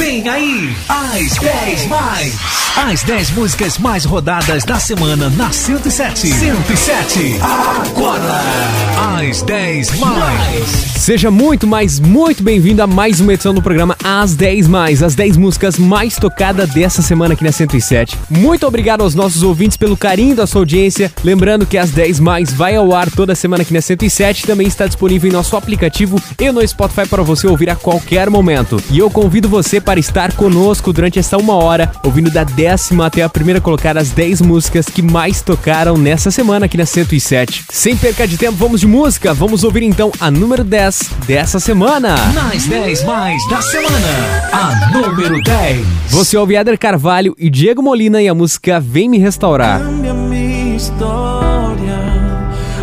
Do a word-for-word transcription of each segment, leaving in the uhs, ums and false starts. Vem aí, as dez mais. As dez músicas mais rodadas da semana na cento e sete. cento e sete. Agora. As dez mais. Seja muito, mas muito bem-vindo a mais uma edição do programa As dez mais. As dez músicas mais tocadas dessa semana aqui na cento e sete. Muito obrigado aos nossos ouvintes pelo carinho da sua audiência. Lembrando que As dez mais vai ao ar toda semana aqui na cento e sete. Também está disponível em nosso aplicativo e no Spotify para você ouvir a qualquer momento. E eu convido você para estar conosco durante essa uma hora, ouvindo da décima até a primeira colocar as dez músicas que mais tocaram nessa semana aqui na cento e sete. Sem perca de tempo, vamos de música. Vamos ouvir então a número dez dessa semana. Nas dez mais da semana, a número dez. Você ouve Éder Carvalho e Diego Molina e a música Vem Me Restaurar. Cambia minha história,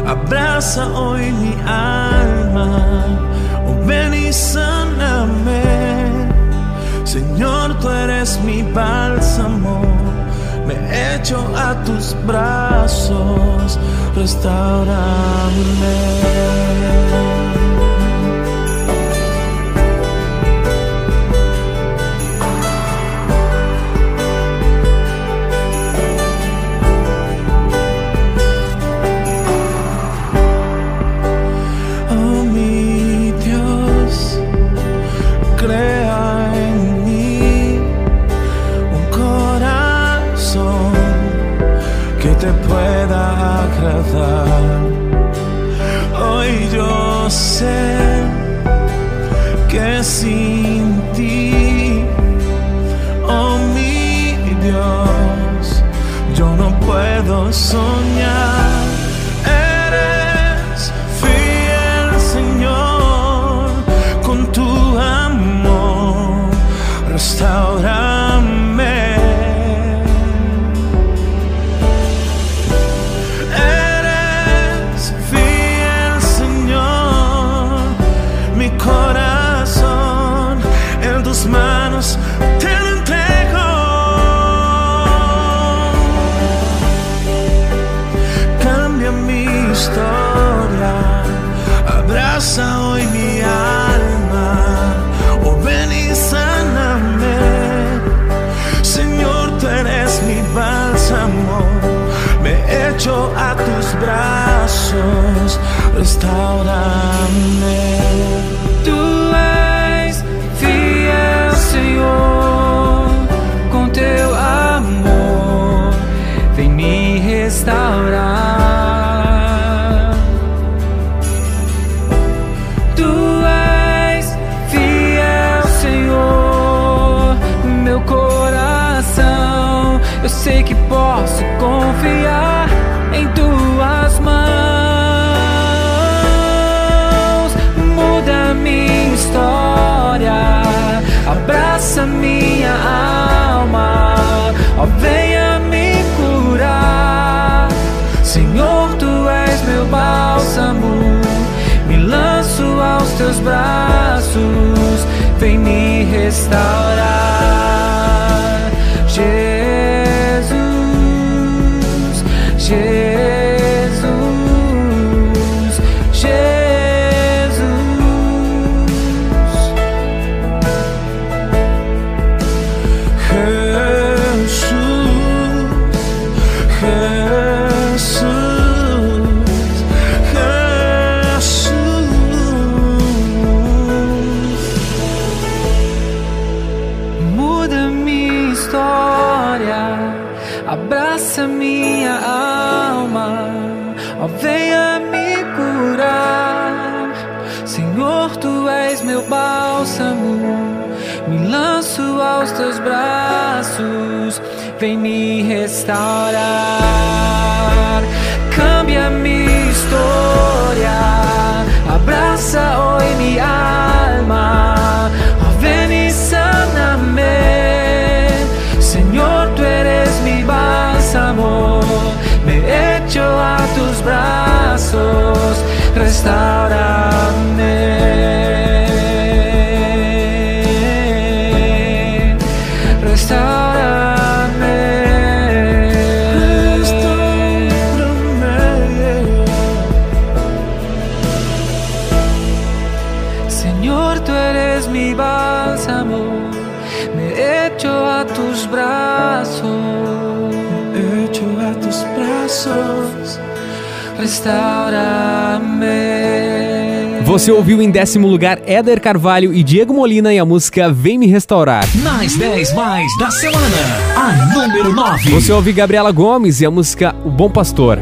abraça hoje minha alma, ven y sáname. Señor, tú eres mi bálsamo, me echo a tus brazos, restaurame. Oh, mi Dios, crea te pueda agradar. Hoy yo sé que sin ti, oh mi Dios, yo no puedo soñar. Eres fiel, Señor, con tu amor restaura. Abraza hoy mi alma, oh ven y sáname. Señor, tú eres mi bálsamo, me echo a tus brazos, restaurame. Tú eres fiel, Senhor, com teu amor, vem me restaurar. Eu sei que posso confiar em tuas mãos. Muda minha história, abraça minha alma, ó, venha me curar. Senhor, tu és meu bálsamo, me lanço aos teus braços, vem me restaurar. Jesus, Jesus, Jesus, Jesus, Jesus, Jesus. Muda minha história, abraça minha alma, ó, venha me curar. Senhor, tu és meu bálsamo, me lanço aos teus braços, vem me restaurar. Cambia minha história, abraça hoje minha alma, ó, vem e sana-me. Senhor, tu eres mi bálsamo, me echo a tus brazos, restaurame, restaurame, restaurame. Señor, tú eres mi bálsamo, me echo a tus brazos, me echo a tus brazos, restaura-me. Você ouviu em décimo lugar Éder Carvalho e Diego Molina e a música Vem Me Restaurar. Nas dez mais da semana, a número nove. Você ouve Gabriela Gomes e a música O Bom Pastor.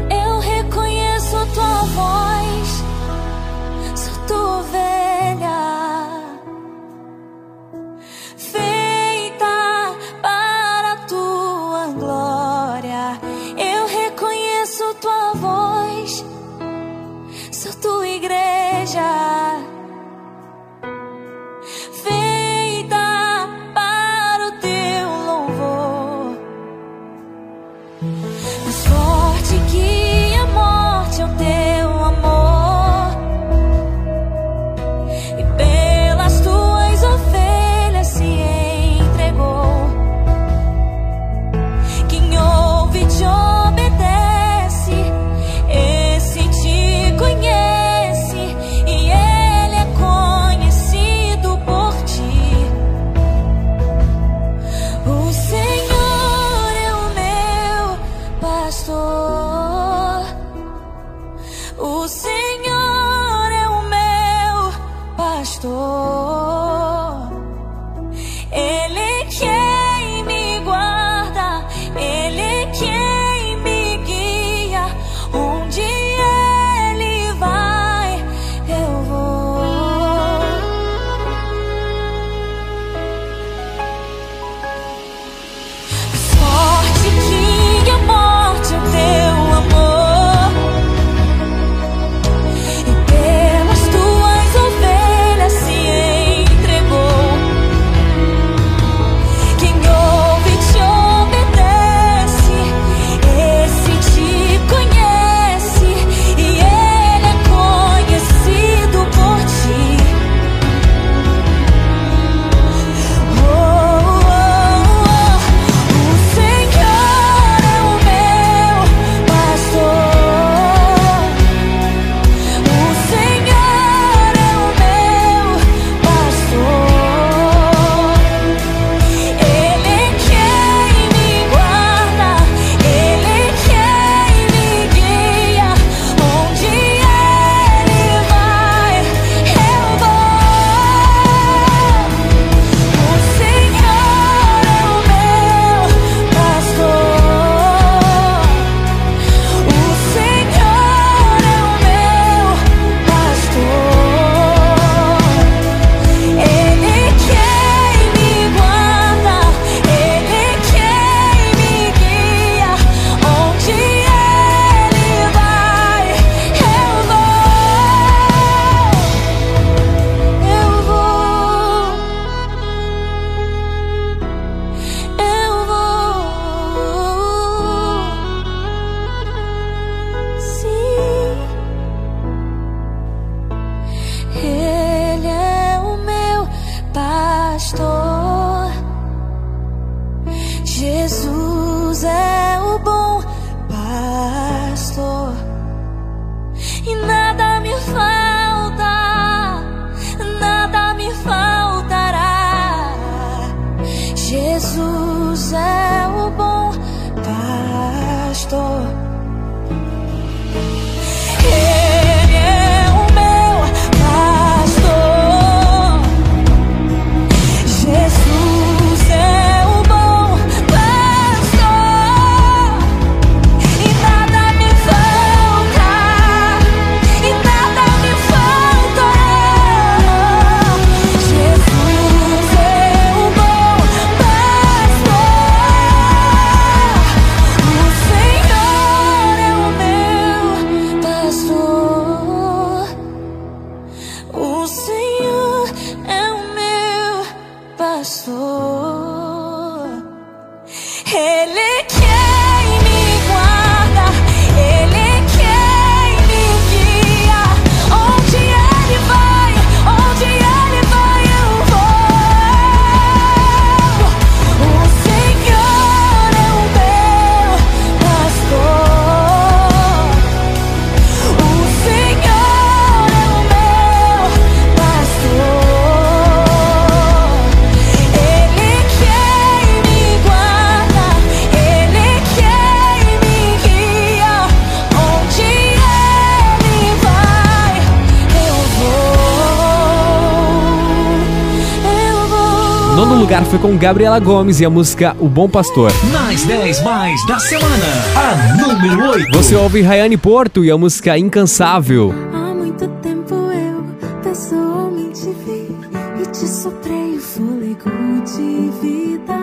Nono lugar foi com Gabriela Gomes e a música O Bom Pastor. Mais dez mais da semana, a número oito. Você ouve Rayane Porto e a música Incansável. Há muito tempo eu, pessoa, me te vi e te soprei o fôlego de vida.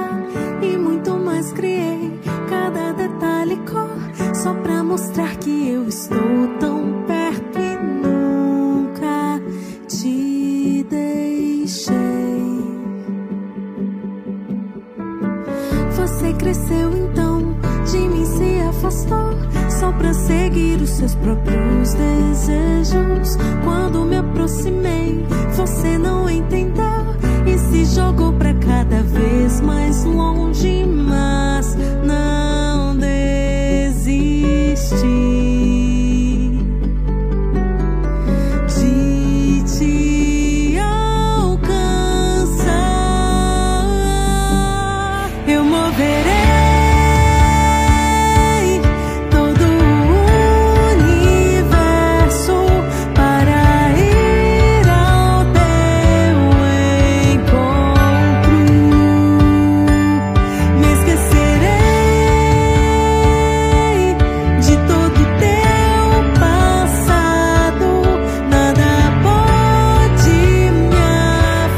E muito mais criei, cada detalhe e cor, só pra mostrar que eu estou tão perto e nunca te deixei. Você cresceu então, de mim se afastou, só pra seguir os seus próprios desejos. Quando me aproximei, você não entendeu e se jogou pra cada vez mais longe, mas não desisti de ti. Verei todo o universo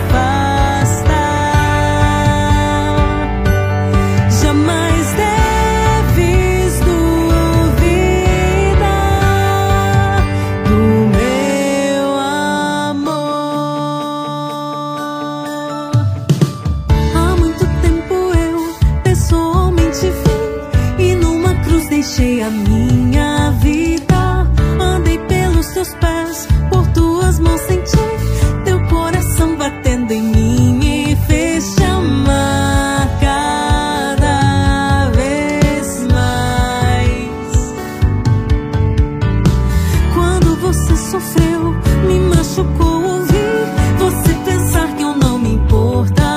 para ir ao teu encontro. Me esquecerei de todo teu passado. Nada pode me afastar. Jamais. Deixei a minha vida, andei pelos teus pés, por tuas mãos senti teu coração batendo em mim, me fez chamar cada vez mais. Quando você sofreu, me machucou ouvir você pensar que eu não me importaria.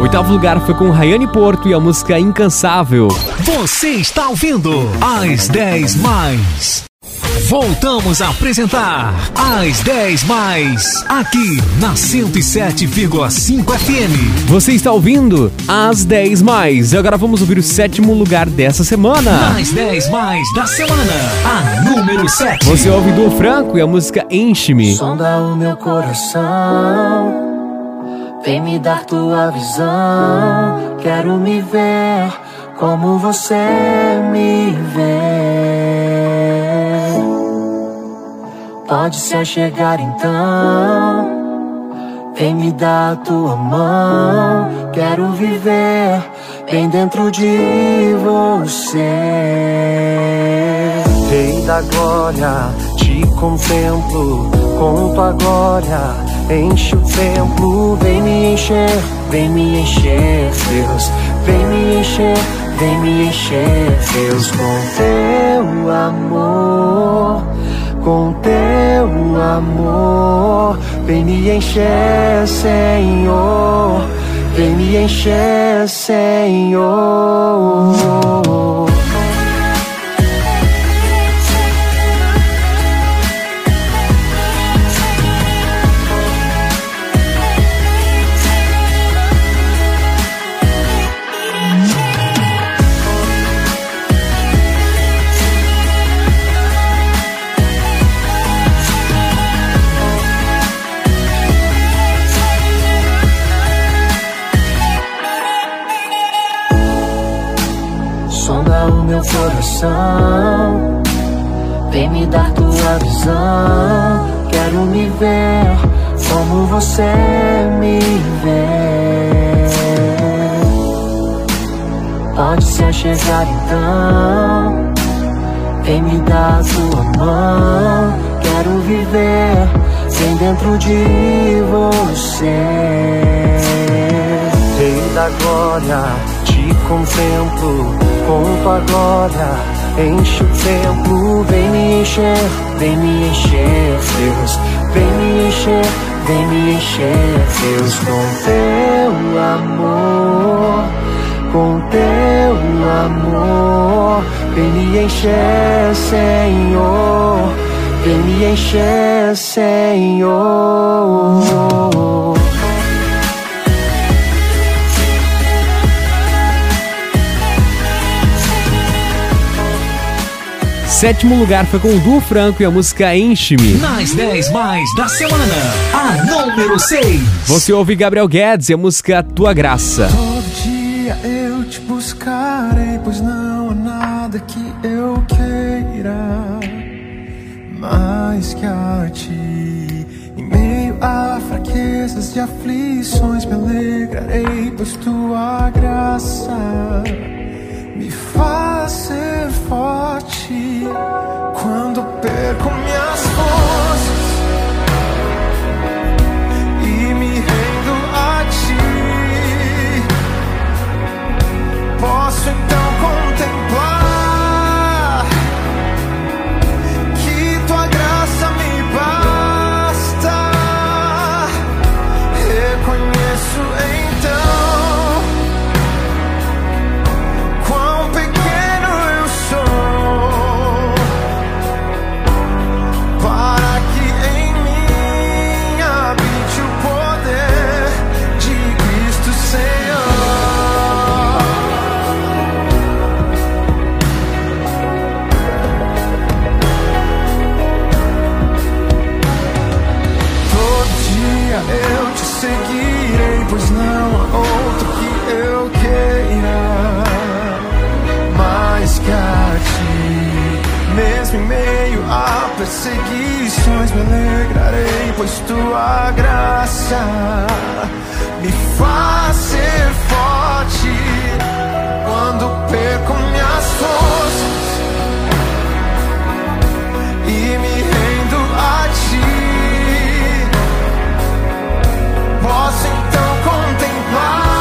Oitavo lugar foi com Rayane Porto e a música Incansável. Você está ouvindo As dez Mais. Voltamos a apresentar As dez Mais, aqui na cento e sete vírgula cinco F M. Você está ouvindo As dez Mais. Agora vamos ouvir o sétimo lugar dessa semana. As dez Mais da semana, a número sete. Você ouve Duo Franco e a música Enche-me. Sonda o meu coração, Vem me dar tua visão, quero me ver como você me vê. Pode se achegar então, vem me dar a tua mão, quero viver bem dentro de você. Rei da glória, te contemplo, com tua glória enche o templo. Vem me encher, vem me encher, Deus, vem me encher, vem me encher, Deus, com teu amor, com teu amor. Vem me encher, Senhor, vem me encher, Senhor. Meu coração, vem me dar tua visão, quero me ver como você me vê. Pode se achegar então, vem me dar tua mão, quero viver bem dentro de você. Rei da glória, te contemplo, com tua glória enche o templo. Vem me encher, vem me encher, Deus, vem me encher, vem me encher, Deus, com teu amor, com teu amor. Vem me encher, Senhor, vem me encher, Senhor. Sétimo lugar foi com o Duo Franco e a música Enche-me. Nas dez mais da semana, a número seis. Você ouve Gabriel Guedes e a música Tua Graça. Todo dia eu te buscarei, pois não há nada que eu queira mais que a ti. Em meio a fraquezas e aflições me alegrarei, pois tua graça me faz ser forte. Quando perco minhas forças e me rendo a ti, posso então contemplar que tua graça me basta. Reconheço então perseguições me alegrarei, pois tua graça me faz ser forte. Quando perco minhas forças e me rendo a ti, posso então contemplar.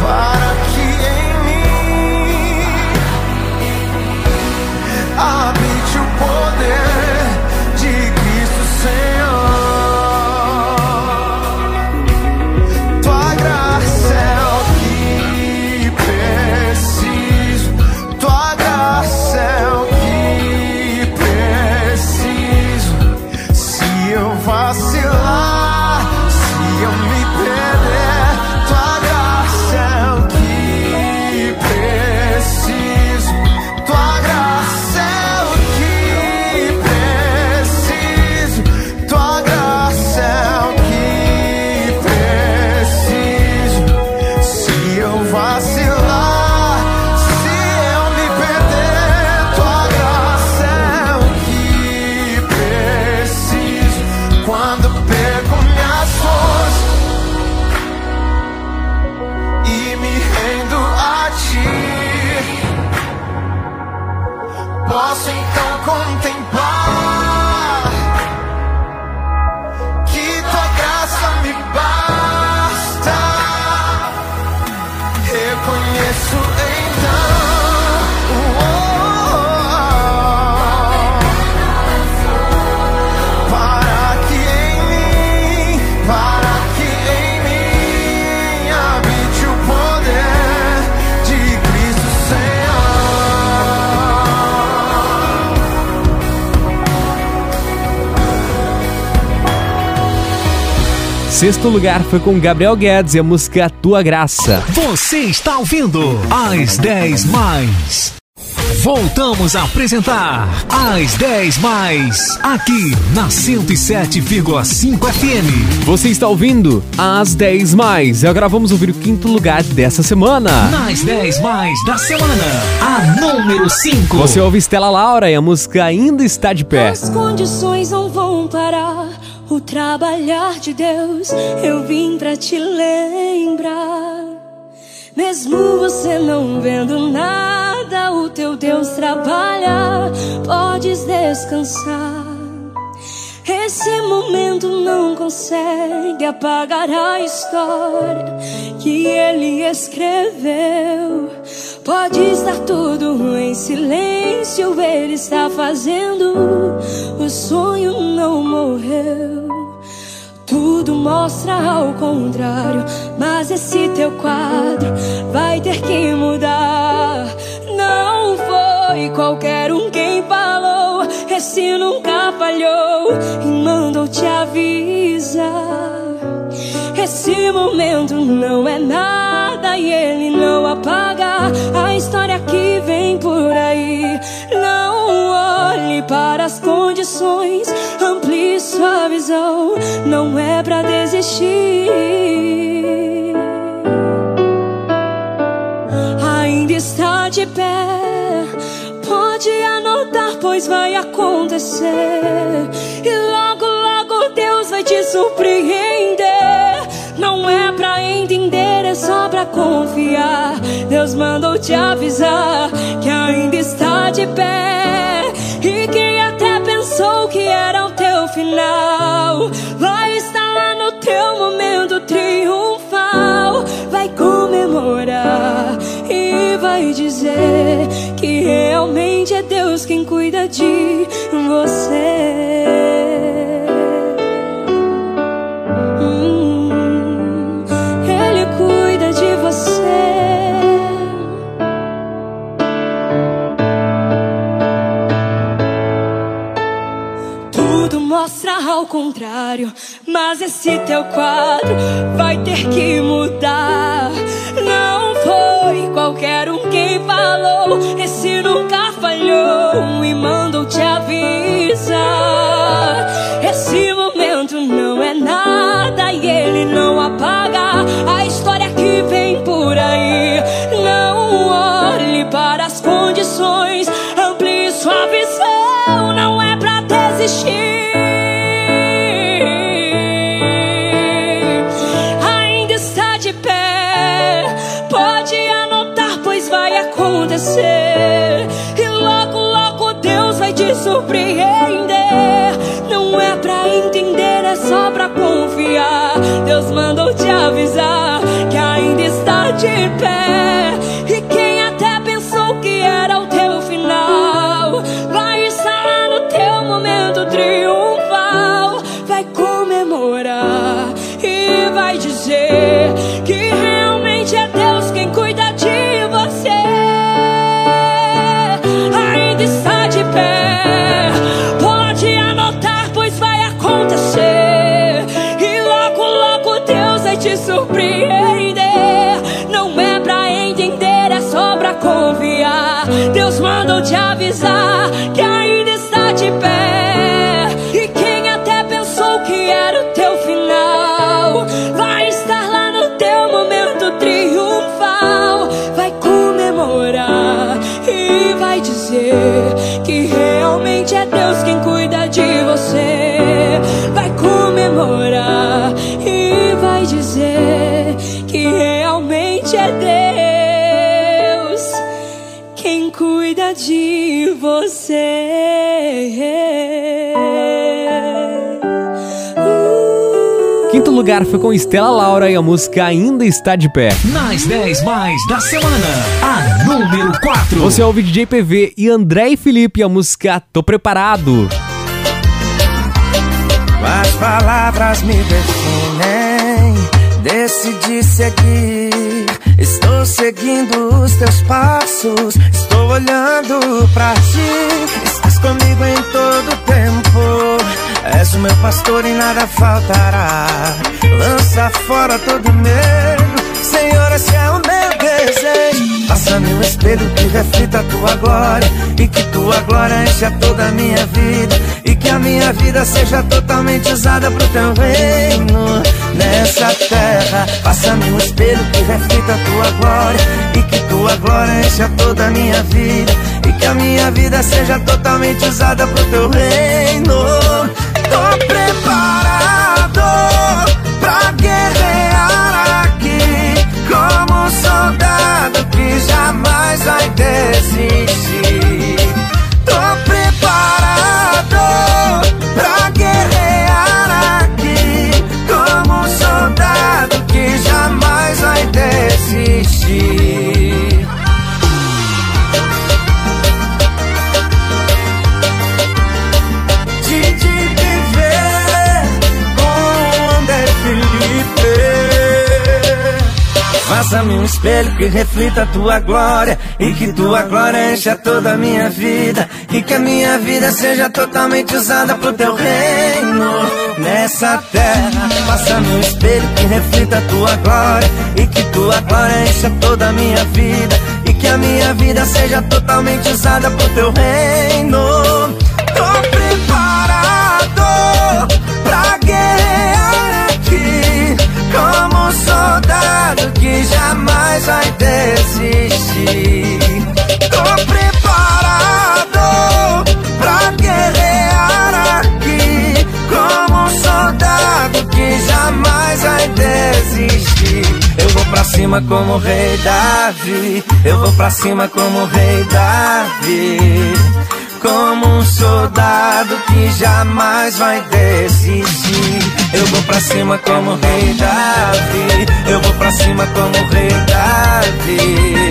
Para contemplar, que tua graça me basta. Reconheço então. Sexto lugar foi com Gabriel Guedes e a música Tua Graça. Você está ouvindo As dez Mais. Voltamos a apresentar As dez Mais, aqui na cento e sete vírgula cinco F M. Você está ouvindo As dez Mais. E agora vamos ouvir o quinto lugar dessa semana. Nas dez Mais da semana, a número cinco. Você ouve Estela Laura e a música Ainda Está de Pé. As condições não vão parar o trabalhar de Deus, eu vim pra te lembrar. Mesmo você não vendo nada, o teu Deus trabalha, podes descansar. Esse momento não consegue apagar a história que Ele escreveu. Pode estar tudo em silêncio, Ele está fazendo, o sonho não morreu. Tudo mostra ao contrário, mas esse teu quadro vai ter que mudar. Não foi qualquer um quem falou, esse nunca falhou e mandou te avisar. Esse momento não é nada e Ele não apaga a história que vem por aí. Não olhe para as condições, amplie sua visão, não é pra desistir. Ainda está de pé, pode anotar, pois vai acontecer. E logo, logo Deus vai te surpreender. Não é pra entender, é só pra confiar. Deus mandou te avisar que ainda está de pé. E quem até pensou que era o teu final vai estar lá no teu momento triunfal. Vai comemorar e vai dizer que realmente é Deus quem cuida de você. Mostra ao contrário, mas esse teu quadro vai ter que mudar. Não foi qualquer um quem falou, esse nunca falhou e mandou te avisar. Esse momento não é nada e Ele não apaga a história que vem por aí. Não olhe para as condições, amplie sua visão, não é pra desistir. E logo, logo Deus vai te surpreender. Não é pra entender, é só pra confiar. Deus mandou te avisar que ainda está de pé. E quem até pensou que era o teu final vai estar lá no teu momento triunfal. Vai comemorar e vai dizer que realmente é Deus quem cuida de você. Pode anotar, pois vai acontecer. E logo, logo Deus vai te surpreender. Não é pra entender, é só pra confiar. Deus mandou te avisar que ainda está de pé. E quem até pensou que era o teu final vai estar lá no teu momento triunfal. Vai comemorar e vai dizer que realmente é Deus quem cuida de você. Vai comemorar e vai dizer que realmente é Deus quem quem cuida de você. Quinto lugar foi com Estela Laura e a música Ainda Está de Pé. Nas dez mais da semana, a número quatro. Você ouve D J P V e André e Felipe e a música Tô Preparado. As palavras me definem, decidi seguir. Estou seguindo os teus passos, estou olhando pra ti. Estás comigo em todo tempo, és o meu pastor e nada faltará. Lança fora todo medo, Senhor, esse é o meu desejo. Passa-me um espelho que reflita a tua glória, e que tua glória encha toda a minha vida, e que a minha vida seja totalmente usada pro teu reino nessa terra. Passa-me um espelho que reflita a tua glória, e que tua glória encha toda a minha vida, e que a minha vida seja totalmente usada pro teu reino. Tô preparado pra guerrear aqui, como um soldado que jamais vai desistir. Tô preparado pra guerrear aqui, como um soldado que jamais vai desistir. Faça-me um espelho que reflita a tua glória, e que tua glória encha toda a minha vida, e que a minha vida seja totalmente usada pro teu reino nessa terra. Faça-me um espelho que reflita a tua glória, e que tua glória encha toda a minha vida, e que a minha vida seja totalmente usada pro teu reino. Tô preparado pra guerrear aqui, como um soldado que jamais vai desistir. Tô preparado pra guerrear aqui, como um soldado que jamais vai desistir. Eu vou pra cima como o rei Davi, eu vou pra cima como o rei Davi, como um soldado que jamais vai desistir. Eu vou pra cima como o rei Davi, eu vou pra cima como o rei Davi,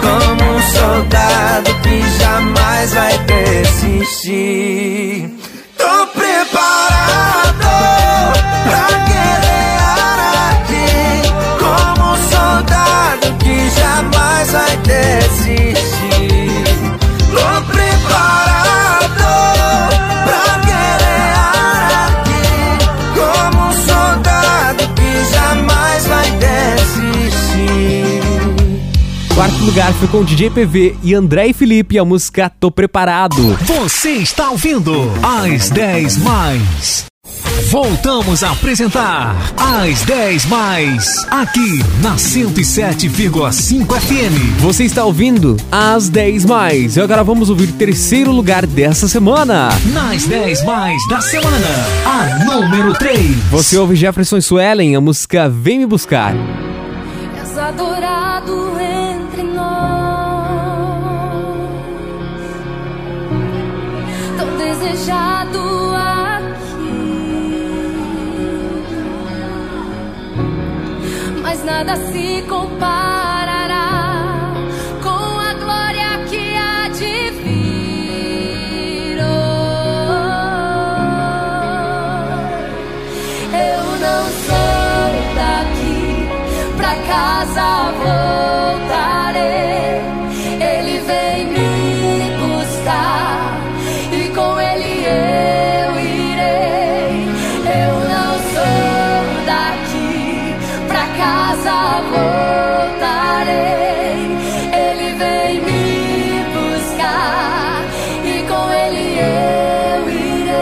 como um soldado que jamais vai desistir. Tô preparado pra guerrear aqui, como um soldado que jamais vai desistir. Tô preparado pra guerrear aqui, como um soldado que jamais vai desistir. Quarto lugar foi com o D J P V e André e Felipe e a música Tô Preparado. Você está ouvindo As dez Mais. Voltamos a apresentar As dez Mais, aqui na cento e sete vírgula cinco F M. Você está ouvindo As dez Mais. E agora vamos ouvir o terceiro lugar dessa semana. Nas dez Mais da semana, a número três. Você ouve Jefferson Suellen, a música Vem Me Buscar. És adorado entre nós, tão desejado aqui, mas nada se comparará com a glória que há de vir. Oh, eu não sou daqui, pra casa voltarei. Ele vem me buscar e com ele eu irei. Eu não sou daqui, pra casa voltarei. Ele vem me buscar e com ele eu irei.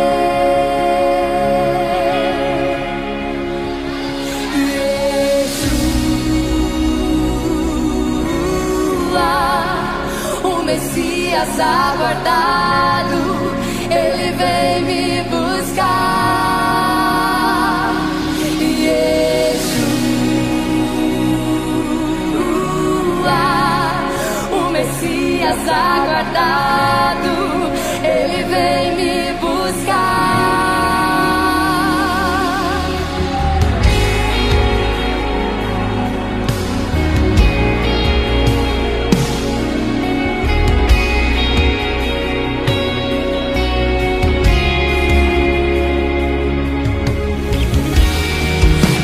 Yeshua, o Messias aguardado, ele vem me buscar. Yeshua, o Messias tenhas aguardado, Ele vem me buscar.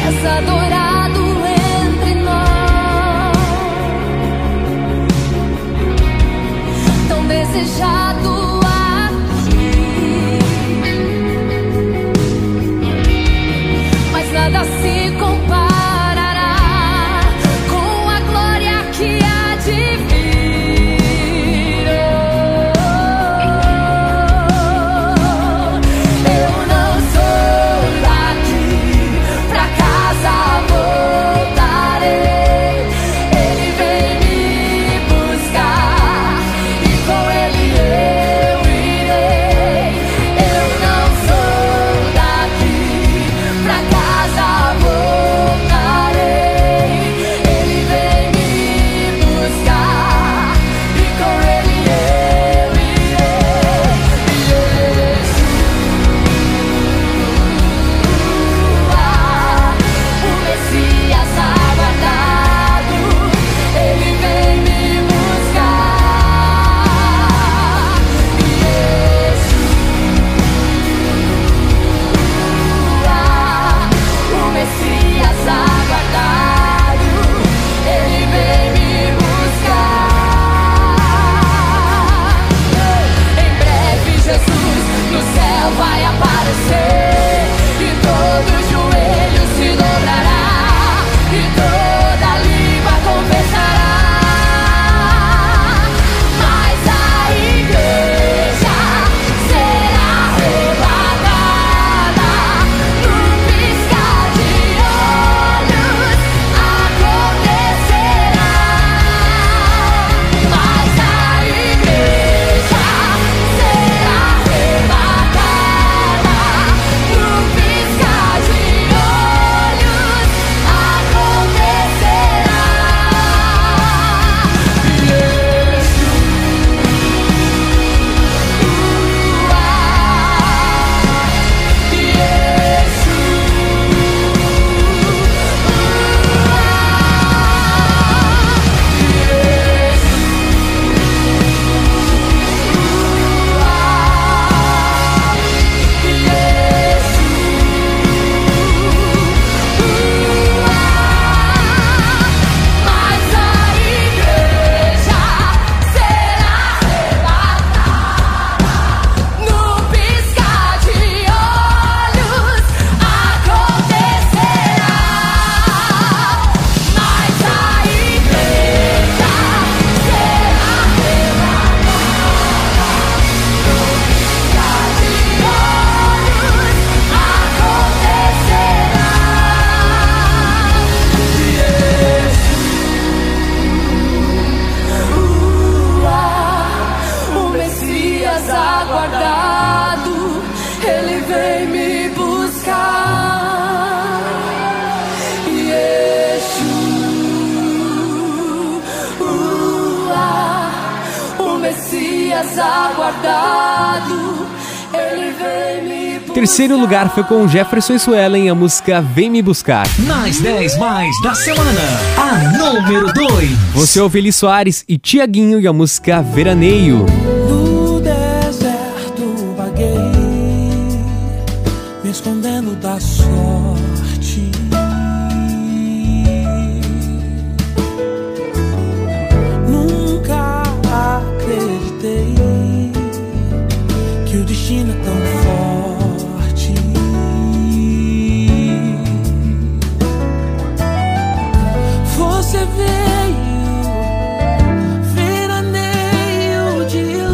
Essa dor desejado aqui, mas nada se comparará com a glória que há de vir. Oh, eu não sou daqui, pra casa voltarei. Terceiro lugar foi com Jefferson Suellen, a música Vem Me Buscar. Nas dez mais da semana, a número dois. Você ouve Eli Soares e Tiaguinho e a música Veraneio. No deserto vaguei, me escondendo da sorte. Nunca acreditei que o destino é tão forte. Você veio, veraneio de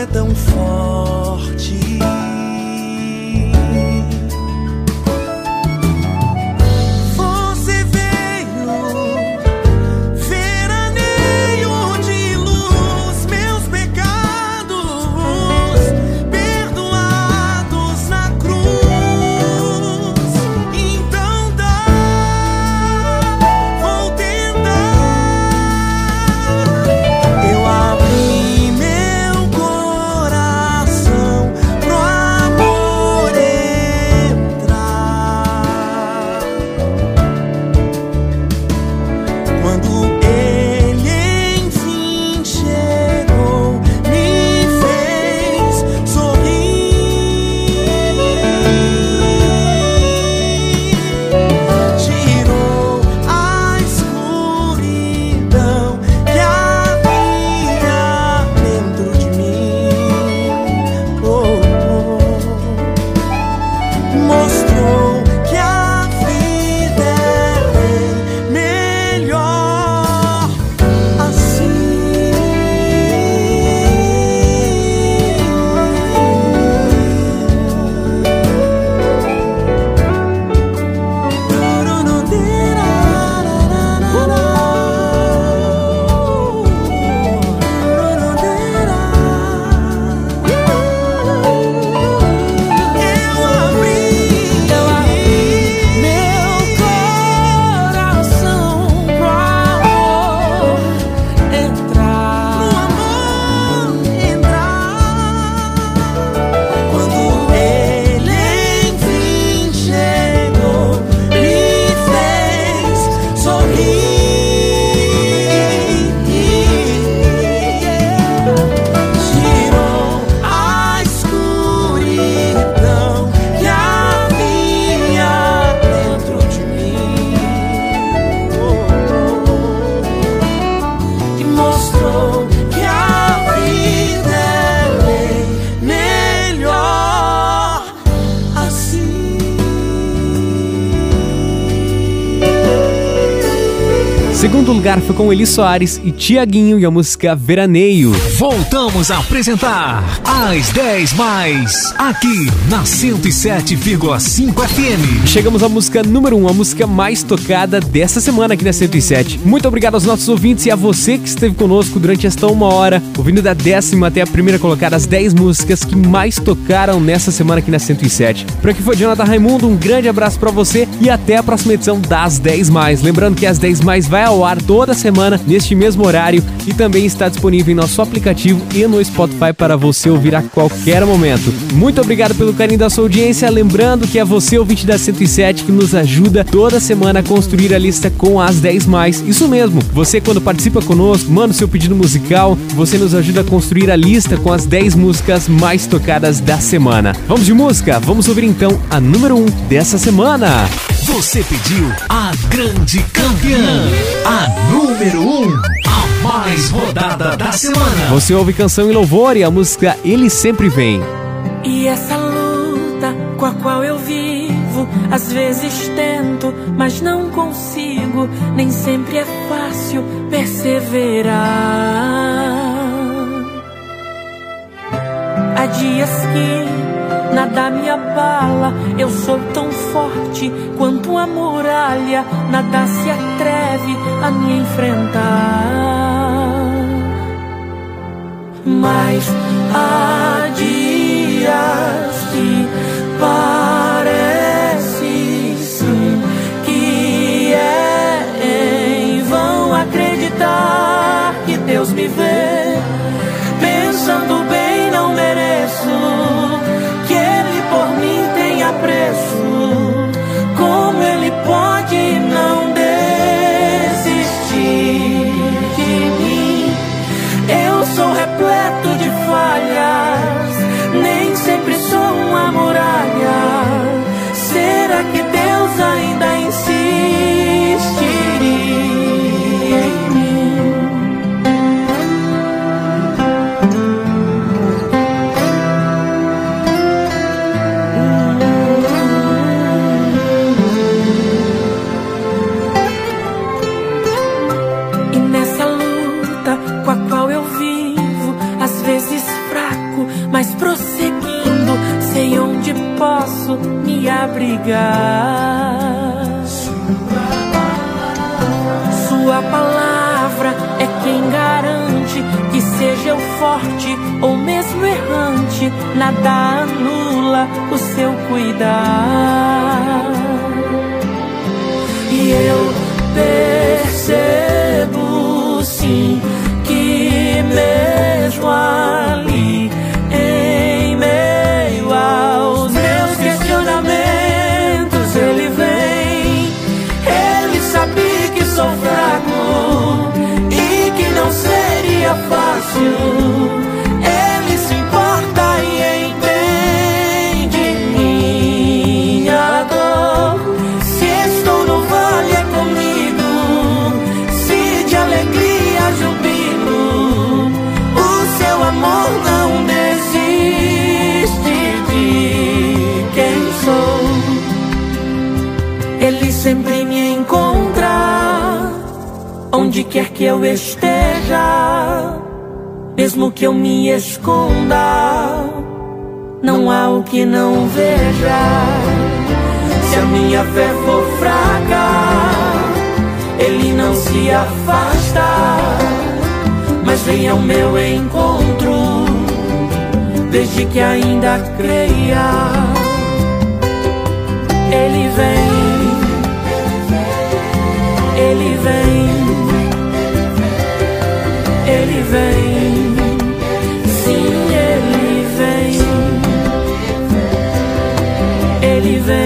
é tão forte. Você veio, veraneio de luz, meus pecados perdoados na cruz. Então dá, vou tentar. Eu abri meu coração pro amor entrar. Quando ele enfim chegou, me fez sorrir. Tirou a escuridão que havia dentro de mim. Oh, oh. Mostrou que a vida é bem melhor assim. Eu abri, eu abri meu coração pro amor entrar. Pro amor entrar. Quando ele enfim chegou, me fez sorrir. Tirou a escuridão que havia dentro de mim, oh, oh. E mostrou que a vida é bem melhor assim. Segundo lugar foi com Eli Soares e Tiaguinho e a música Veraneio. Voltamos a apresentar As dez Mais, aqui na cento e sete vírgula cinco F M. Chegamos à música número um, a música mais tocada dessa semana aqui na cento e sete. Muito obrigado aos nossos ouvintes e a você que esteve conosco durante esta uma hora, ouvindo da décima até a primeira colocada as dez músicas que mais tocaram nessa semana aqui na cento e sete. Por aqui foi Jonathan Raimundo, um grande abraço pra você e até a próxima edição das dez Mais. Lembrando que As dez Mais vai ao ar toda semana, neste mesmo horário, e também está disponível em nosso aplicativo e no Spotify para você ouvir a qualquer momento. Muito obrigado pelo carinho da sua audiência, lembrando que é você, ouvinte da cento e sete, que nos ajuda toda semana a construir a lista com As dez Mais. Isso mesmo, você quando participa conosco, manda o seu pedido musical, você nos ajuda a construir a lista com as dez músicas mais tocadas da semana. Vamos de música? Vamos ouvir então a número um dessa semana. Você pediu a grande campeã, a número um, a mais rodada da semana. Você ouve Canção e Louvor e a música Ele Sempre Vem. E essa luta com a qual eu vivo, às vezes tento, mas não consigo. Nem sempre é fácil perseverar. Há dias que nada me abala, eu sou tão forte quanto uma muralha. Nada se atreve a me enfrentar. Mas há dias que parece sim que é em vão acreditar que Deus me vê. Pensando bem, não mereço que Ele por mim tenha preço. Como Ele pode não desistir de mim? Eu sou repleto de falhas, nem sempre sou uma muralha. morte, nada anula o seu cuidar. E eu percebo sim que mesmo ali, em meio aos meus questionamentos, ele vem. Ele sabia que sou fraco e que não seria fácil. Ele se importa e entende minha dor. Se estou no vale é comigo, se de alegria jubilo, o seu amor não desiste de quem sou. Ele sempre me encontra, onde quer que eu esteja, mesmo que eu me esconda, não há o que não veja. Se a minha fé for fraca, ele não se afasta, mas vem ao meu encontro, desde que ainda creia. Ele vem, ele vem, ele vem. Ele vem, ele vem, ele vem,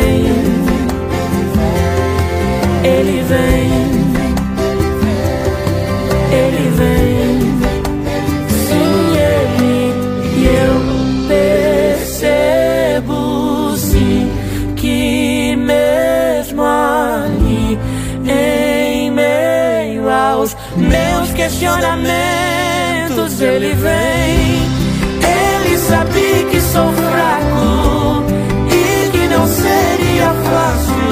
sim, ele. E eu percebo sim que mesmo ali, em meio aos meus questionamentos, ele vem. Ele sabe que sou fraco, seria fácil.